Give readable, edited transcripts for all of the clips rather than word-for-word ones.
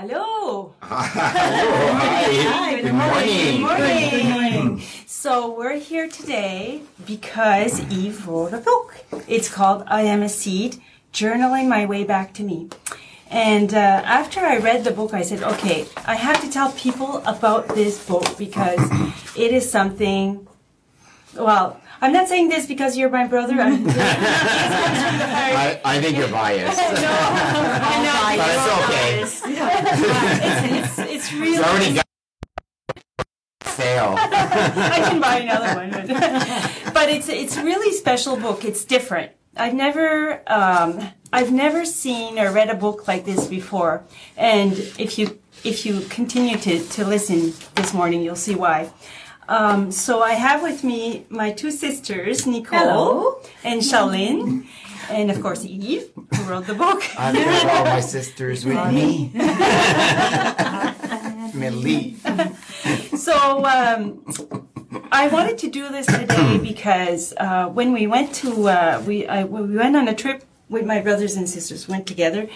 Hello. Hi. Good morning. Good morning. Good morning. So we're here today because Eve wrote a book. It's called I Am a Seed, Journaling My Way Back to Me. And after I read the book, I said, okay, I have to tell people about this book because it is something, well, I'm not saying this because you're my brother. I think you're biased. No, I'm not biased. But it's okay. It's really... You already got sale. I can buy another one. But it's a really special book. It's different. I've never seen or read a book like this before. And if you continue to listen this morning, you'll see why. So I have with me my two sisters, Nicole and Charlene, and of course Eve, who wrote the book. I've got all my sisters with me. Millie. So I wanted to do this today because when we went to we went on a trip with my brothers and sisters, went together,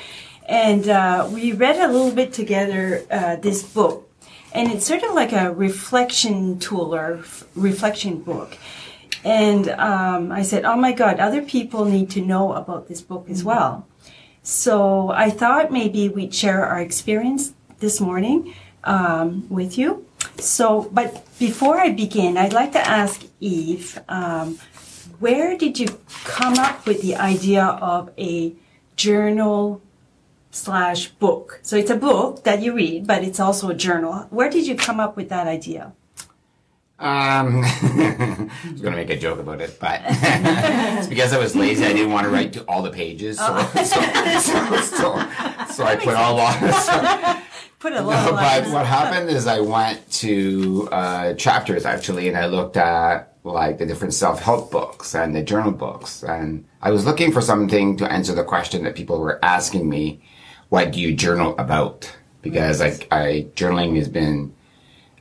and we read a little bit together this book. And it's sort of like a reflection tool or reflection book. And I said, oh my God, other people need to know about this book as well. So I thought maybe we'd share our experience this morning with you. So, but before I begin, I'd like to ask Eve, where did you come up with the idea of a journal / book? So it's a book that you read, but it's also a journal. Where did you come up with that idea? I was going to make a joke about it, but it's because I was lazy. I didn't want to write to all the pages, so I put all on. But what happened is I went to chapters actually, and I looked at like the different self-help books and the journal books, and I was looking for something to answer the question that people were asking me. What do you journal about? Because journaling has been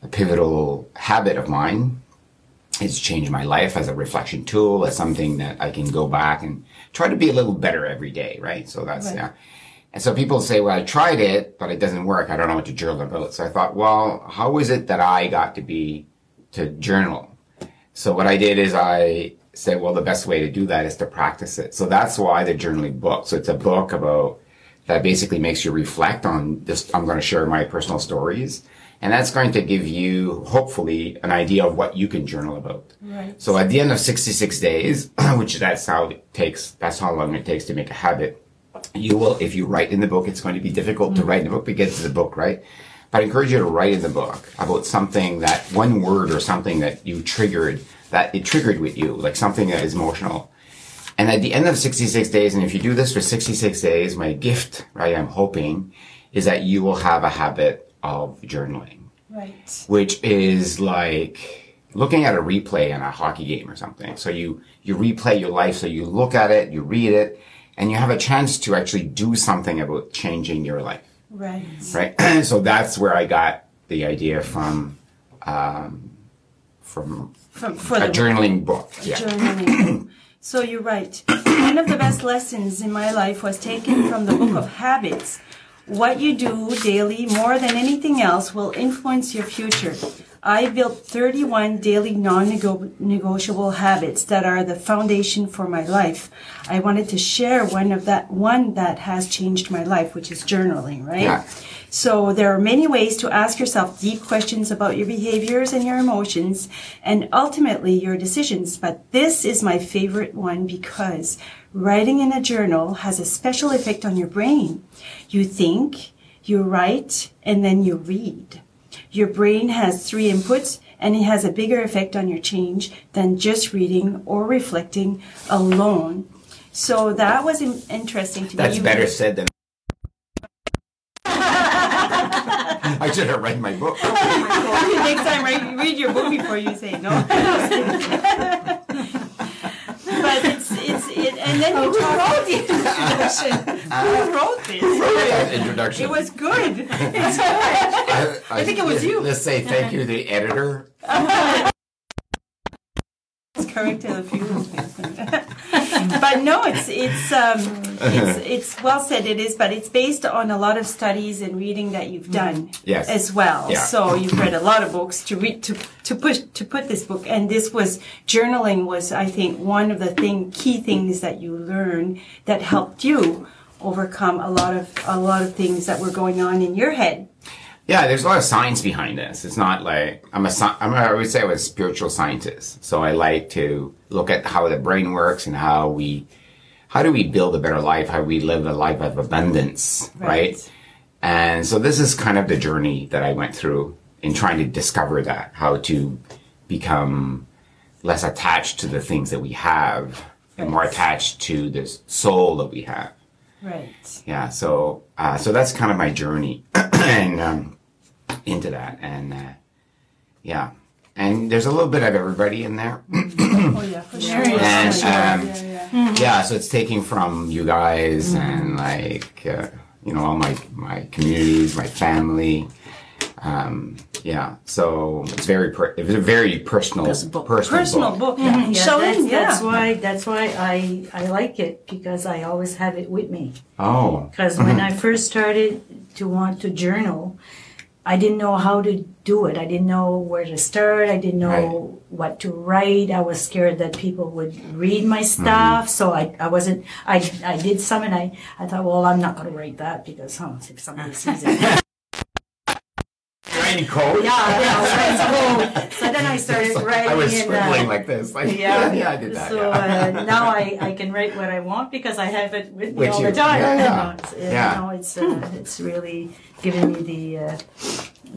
a pivotal habit of mine. It's changed my life as a reflection tool, as something that I can go back and try to be a little better every day, right? So that's, yeah. And so people say, well, I tried it, but it doesn't work. I don't know what to journal about. So I thought, well, how is it that I got to journal? So what I did is I said, well, the best way to do that is to practice it. So that's why the journaling book. So it's a book about that basically makes you reflect on this. I'm going to share my personal stories, and that's going to give you, hopefully, an idea of what you can journal about. Right. So at the end of 66 days, which that's how long it takes to make a habit, you will, if you write in the book, it's going to be difficult to write in the book because it's a book, right? But I encourage you to write in the book about something, that one word or something that you triggered, that it triggered with you, like something that is emotional. And at the end of 66 days, and if you do this for 66 days, my gift, right, I'm hoping, is that you will have a habit of journaling. Right. Which is like looking at a replay in a hockey game or something. So you replay your life, so you look at it, you read it, and you have a chance to actually do something about changing your life. Right. Right? So that's where I got the idea from a journaling book. Yeah. Journaling book. So you're right. One of the best lessons in my life was taken from the book of habits. What you do daily more than anything else will influence your future. I built 31 daily non-negotiable habits that are the foundation for my life. I wanted to share one that has changed my life, which is journaling, right? Yeah. So there are many ways to ask yourself deep questions about your behaviors and your emotions and ultimately your decisions. But this is my favorite one because writing in a journal has a special effect on your brain. You think, you write, and then you read. Your brain has 3 inputs and it has a bigger effect on your change than just reading or reflecting alone. So that was interesting to me. That's better said than... I should have read my book. Next time, read your book before you say no. But it's and then you wrote the introduction. Who wrote this? Who wrote that introduction? It was good. It's good. I think it was you. Let's say thank you, the editor. It's correct in a few things. But no, it's well said. It is, but it's based on a lot of studies and reading that you've done as well. Yeah. So you've read a lot of books to read to put this book. And this was journaling was, I think, one of the key things that you learned that helped you overcome a lot of things that were going on in your head. Yeah, there's a lot of science behind this. It's not like I would say I was a spiritual scientist. So I like to look at how the brain works and how do we build a better life, how we live a life of abundance, right? And so this is kind of the journey that I went through in trying to discover that, how to become less attached to the things that we have and more attached to this soul that we have. Right. Yeah. So, so that's kind of my journey and into that, and yeah, and there's a little bit of everybody in there. Oh yeah, for sure. And so it's taking from you guys and like all my communities, my family. So it's a very personal book. Mm-hmm. Yeah, that's why I like it, because I always have it with me. Oh. Because when I first started to want to journal, I didn't know how to do it. I didn't know where to start. I didn't know what to write. I was scared that people would read my stuff. Mm-hmm. So I did some, and I thought, well, I'm not going to write that because if somebody sees it. Code. Yeah. So then I started writing. I was scribbling like this. I did that. So now I can write what I want because I have it with me all the time. Yeah. It's really giving me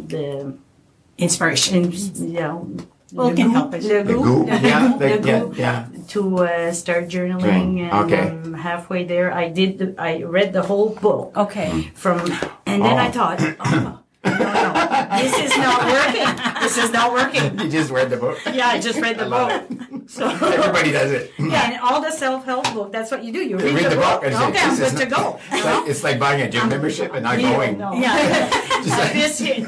the inspiration. To start journaling. And I'm halfway there. I read the whole book. Okay. Then I thought, no, this is not working. You just read the book? Yeah, I just read the book. So everybody does it. Yeah, and all the self-help book, that's what you do. You read the book. And okay, I'm good to go. It's like buying a gym membership and not going. No. Yeah.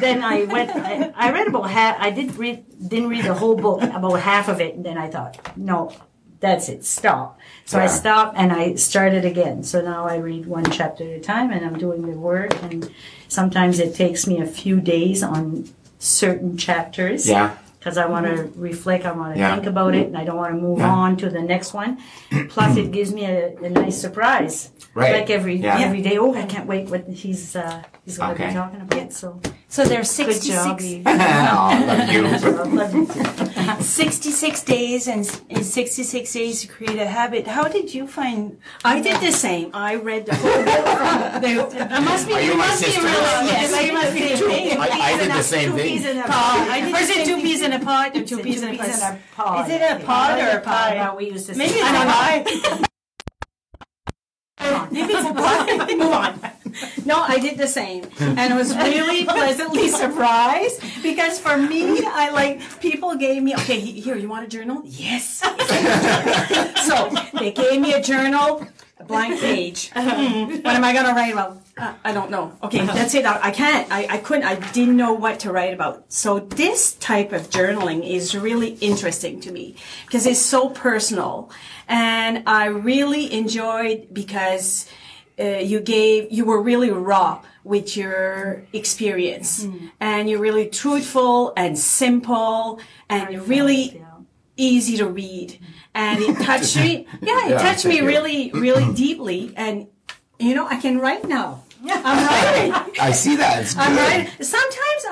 Then I went, I read about half, I didn't read the whole book, about half of it, and then I thought, no, that's it, stop. So I stopped and I started again. So now I read one chapter at a time, and I'm doing the work, and sometimes it takes me a few days on certain chapters. Yeah. Because I want to reflect, I want to think about it, and I don't want to move on to the next one. Plus, it gives me a nice surprise. Right. Like every day, I can't wait what he's going to be talking about. Yeah. So there's 66. I love you. 66 days, and in 66 days to create a habit. How did you find? I did the same. I read the whole book. You must be around. Yes, I must be too. I did the same thing. Or is it 2 peas in a pot or 2 peas in a pod? Is it a pod or a pie? We used to say. Maybe it's a pie. Maybe it's a pie. Move on. No, I did the same, and I was really pleasantly surprised, because for me, I like people gave me, okay, here, you want a journal? Yes. So they gave me a journal, a blank page. What am I going to write about? I don't know. Okay, that's it. I can't. I couldn't. I didn't know what to write about. So this type of journaling is really interesting to me because it's so personal, and I really enjoyed because. You were really raw with your experience, and you're really truthful and simple and easy to read. And it touched me. Yeah, it touched me really, really deeply. And I can write now. Yeah, I'm writing. I see that. It's good. I'm writing. Sometimes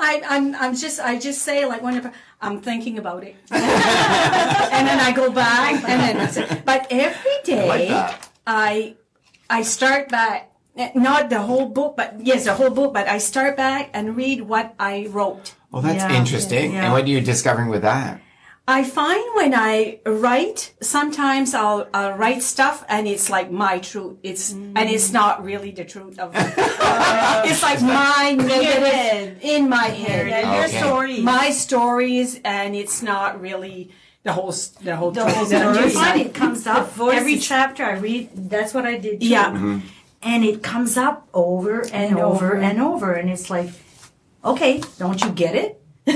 I just say like whenever I'm thinking about it, and then I go back, and then but every day I start back, not the whole book, but yes, the whole book, but I start back and read what I wrote. Well, that's interesting. Yeah. And what are you discovering with that? I find when I write, sometimes I'll write stuff and it's like my truth. And it's not really the truth of it. It's like my negative in my head. My stories, and it's not really... The whole story. It comes up every chapter I read. That's what I did too. Yeah. Mm-hmm. And it comes up over and over. And it's like, okay, don't you get it? You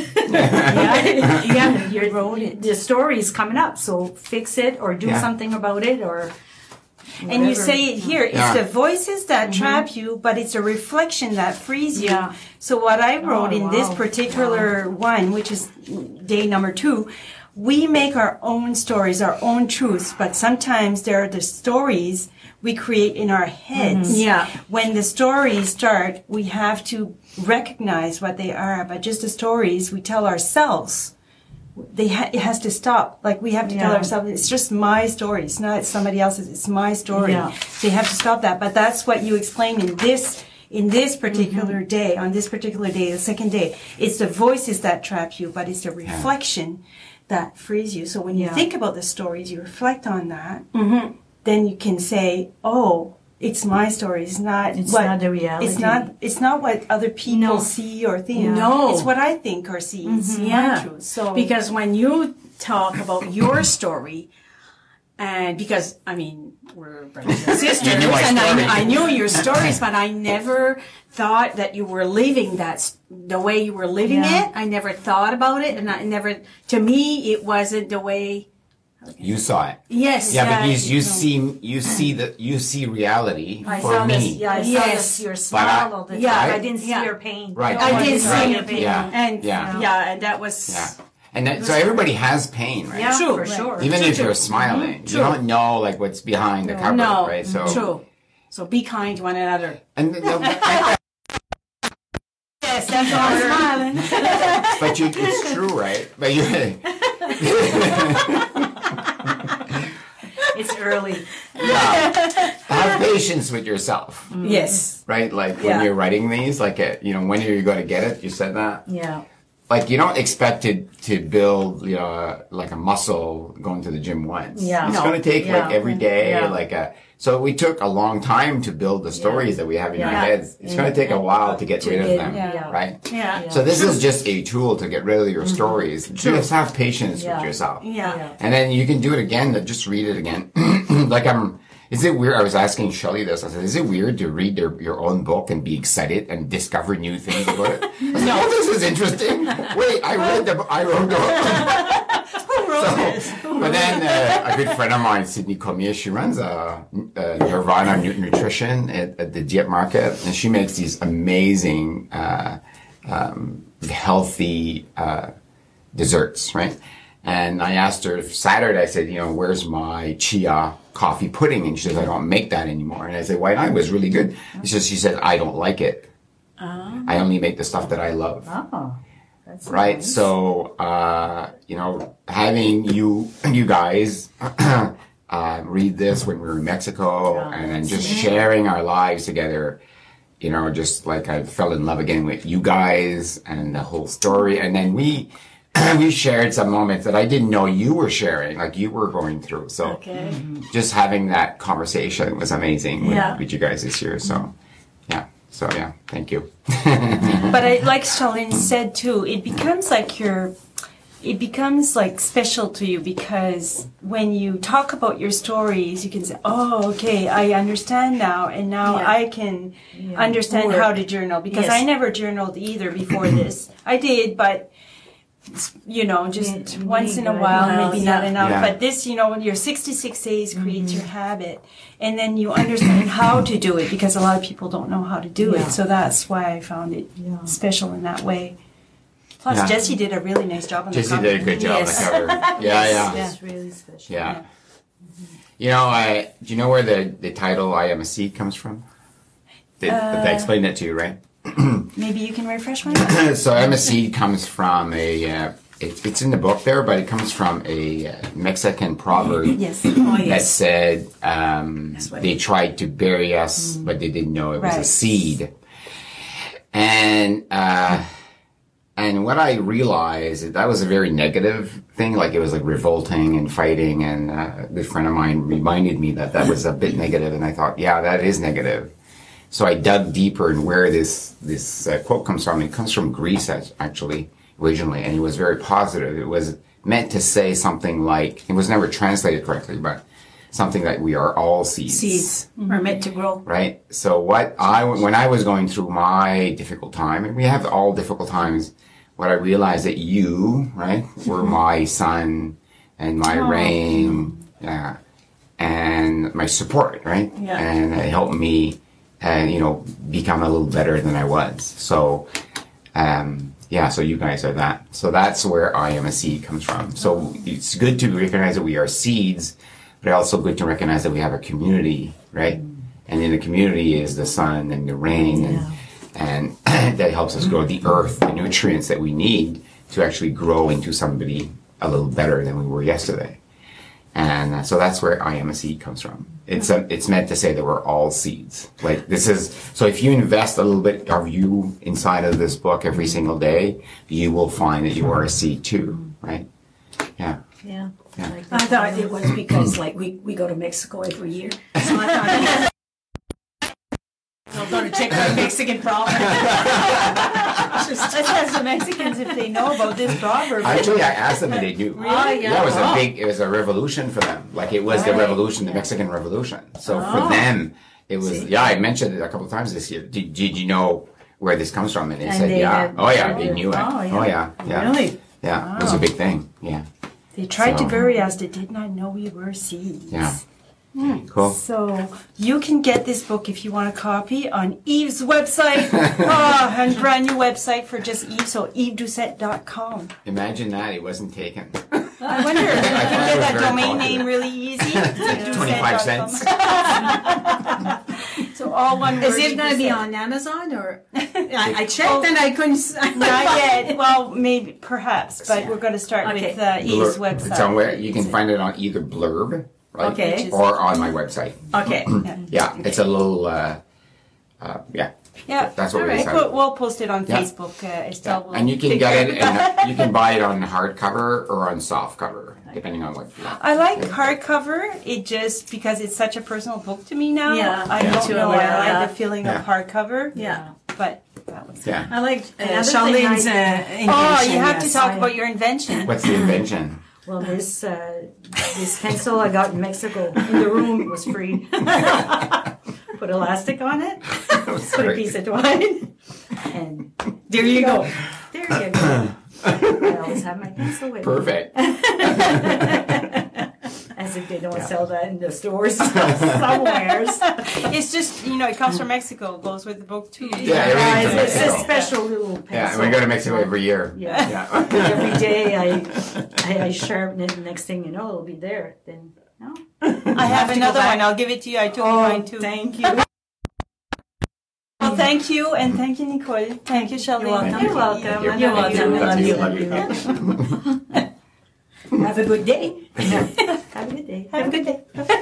wrote it. The story is coming up, so fix it or do something about it or Whatever. And you say it here. It's the voices that trap you, but it's a reflection that frees you. Yeah. So what I wrote in this particular one, which is day number 2, we make our own stories, our own truths, but sometimes there are the stories we create in our heads. Mm-hmm. Yeah. When the stories start, we have to recognize what they are, but just the stories we tell ourselves, it has to stop. Like, we have to tell ourselves, it's just my story. It's not somebody else's. It's my story. Yeah. So you have to stop that. But that's what you explain in this particular day, on this particular day, the second day. It's the voices that trap you, but it's the reflection that frees you. So when you think about the stories, you reflect on that, then you can say, oh, it's my story. It's not the reality. It's not what other people see or think. Yeah. No. It's what I think or see. It's my truth. So, because when you talk about your story, and because, I mean, we're brothers and sisters, and I knew your stories, but I never thought that you were living that the way you were living it. I never thought about it, and I never. To me, it wasn't the way. You saw it. Yes. Yeah, but you see reality for me. Yeah, I saw your smile all the time. Yeah, I didn't see your pain. Right. I didn't see your pain. Yeah. And that was. Yeah. And that, so everybody has pain, right? Yeah, true, for sure. Even if you're smiling, you don't know like what's behind the cover, right? So true. So be kind to one another. And yes, that's all. I'm smiling. But it's true, right? But you. It's early. Yeah. Have patience with yourself. Mm. Yes. Right? Like when you're writing these, like, when are you going to get it? You said that. Yeah. Like, you don't expect it to build, like a muscle going to the gym once. Yeah. It's going to take like every day. Yeah. So we took a long time to build the stories that we have in our heads. It's going to take a while to get rid of them. Yeah. Right? Yeah. So this is just a tool to get rid of your stories. True. Just have patience with yourself. Yeah. And then you can do it again, just read it again. Is it weird? I was asking Shelley this. I said, is it weird to read your own book and be excited and discover new things about it? No, this is interesting. Wait, I wrote the book. Who wrote this? But then a good friend of mine, Sydney, she runs Nirvana Nutrition at the Diet Market, and she makes these amazing healthy desserts, right? And I asked her Saturday, I said, where's my chia coffee pudding? And she says, I don't make that anymore. And I said, why not? It was really good. She said, I don't like it. I only make the stuff that I love. Oh, that's right. Nice. So, having you guys read this when we were in Mexico and then just sharing our lives together. Just like I fell in love again with you guys and the whole story. And then we shared some moments that I didn't know you were sharing, like you were going through. So just having that conversation was amazing with you guys this year. So, thank you. But like Charlene said too, it becomes like special to you, because when you talk about your stories, you can say, oh, okay, I understand now. And now I can understand how to journal, because I never journaled either before this. I did, but... just once in a while, maybe not enough. Yeah. But this, your 66 days creates your habit, and then you understand how to do it, because a lot of people don't know how to do it. So that's why I found it special in that way. Plus, Jesse did a really nice job on the cover. Jesse did a good job on the cover. It's really special. Yeah. Mm-hmm. Do you know where the title "I Am a Seed" comes from? Did I explain that to you, right? Maybe you can refresh my mind. So I Am a Seed comes from it's in the book there, but it comes from a Mexican proverb that said they tried to bury us, but they didn't know it was a seed. And what I realized, that was a very negative thing. Like, it was like revolting and fighting. And a good friend of mine reminded me that was a bit negative. And I thought, that is negative. So I dug deeper in where this quote comes from. It comes from Greece, actually, originally, and it was very positive. It was meant to say something like, it was never translated correctly, but something like, we are all seeds. Seeds are meant to grow. Right? So when I was going through my difficult time, and we have all difficult times, what I realized that you, right, were my sun and my rain, and my support, right? Yeah. And it helped me, you know, become a little better than I was. So, yeah, so you guys are that. So that's where I Am a Seed comes from. So it's good to recognize that we are seeds, but also good to recognize that we have a community, right? And in the community is the sun and the rain, and that helps us grow the earth, the nutrients that we need to actually grow into somebody a little better than we were yesterday. And so that's where I Am a Seed comes from. It's meant to say that we're all seeds. Like this is, so if you invest a little bit of you inside of this book every single day, you will find that you are a seed too, right? Yeah. Yeah. Yeah. Like I thought it was because like we go to Mexico every year. So I thought I'm going to check my Mexican proverb. Just ask the Mexicans if they know about this proverb. Actually, I asked them and they knew. Really? Oh, yeah. That was a big, it was a revolution for them. Like it was the revolution, the Mexican Revolution. So for them, it was, I mentioned it a couple of times this year. Did you know where this comes from? And they said, they knew it. Oh, yeah. Really? Yeah, it was a big thing. Yeah. They tried to bury us. They did not know we were seeds. Yeah. Cool. So you can get this book if you want a copy on Eve's website, a brand new website for just Eve, so evedusette.com. Imagine that, it wasn't taken. I wonder if you can get that domain name really easy. It's 25 cents. So all one word. Is it going to be on Amazon or? I checked and I couldn't. Not yet. Well, maybe, perhaps, but we're going to start with Eve's website. It's on where you can find it on either Blurb. Right? Okay. Or on my website. Okay. It's a little, yeah. Yeah. That's what we decided. We'll post it on Facebook. Estelle will and you can get it, and you can buy it on hardcover or on softcover, depending on what. I like hardcover. It just because it's such a personal book to me now. Yeah. I don't know. I like the feeling of hardcover. Yeah. But that was good. I like Charlene's invention. Oh, you have to talk about your invention. What's the invention? Well, this pencil I got in Mexico in the room was free. Put elastic on it, put a piece of twine, and there you go. There you go. I always have my pencil with me. Perfect. As if they don't sell that in the stores somewhere. It's just, you know, it comes from Mexico. It goes with the book, too. Yeah, it's a special little pencil. Yeah, and we go to Mexico every year. Yeah. Every day I sharpen it, and next thing you know, it'll be there. Then, no. I have another one. I'll give it to you. I took mine, too. Thank you. Well, thank you, and thank you, Nicole. Thank you, Charlene. You're welcome. You're welcome. I love you. Have a good day. Have a good day.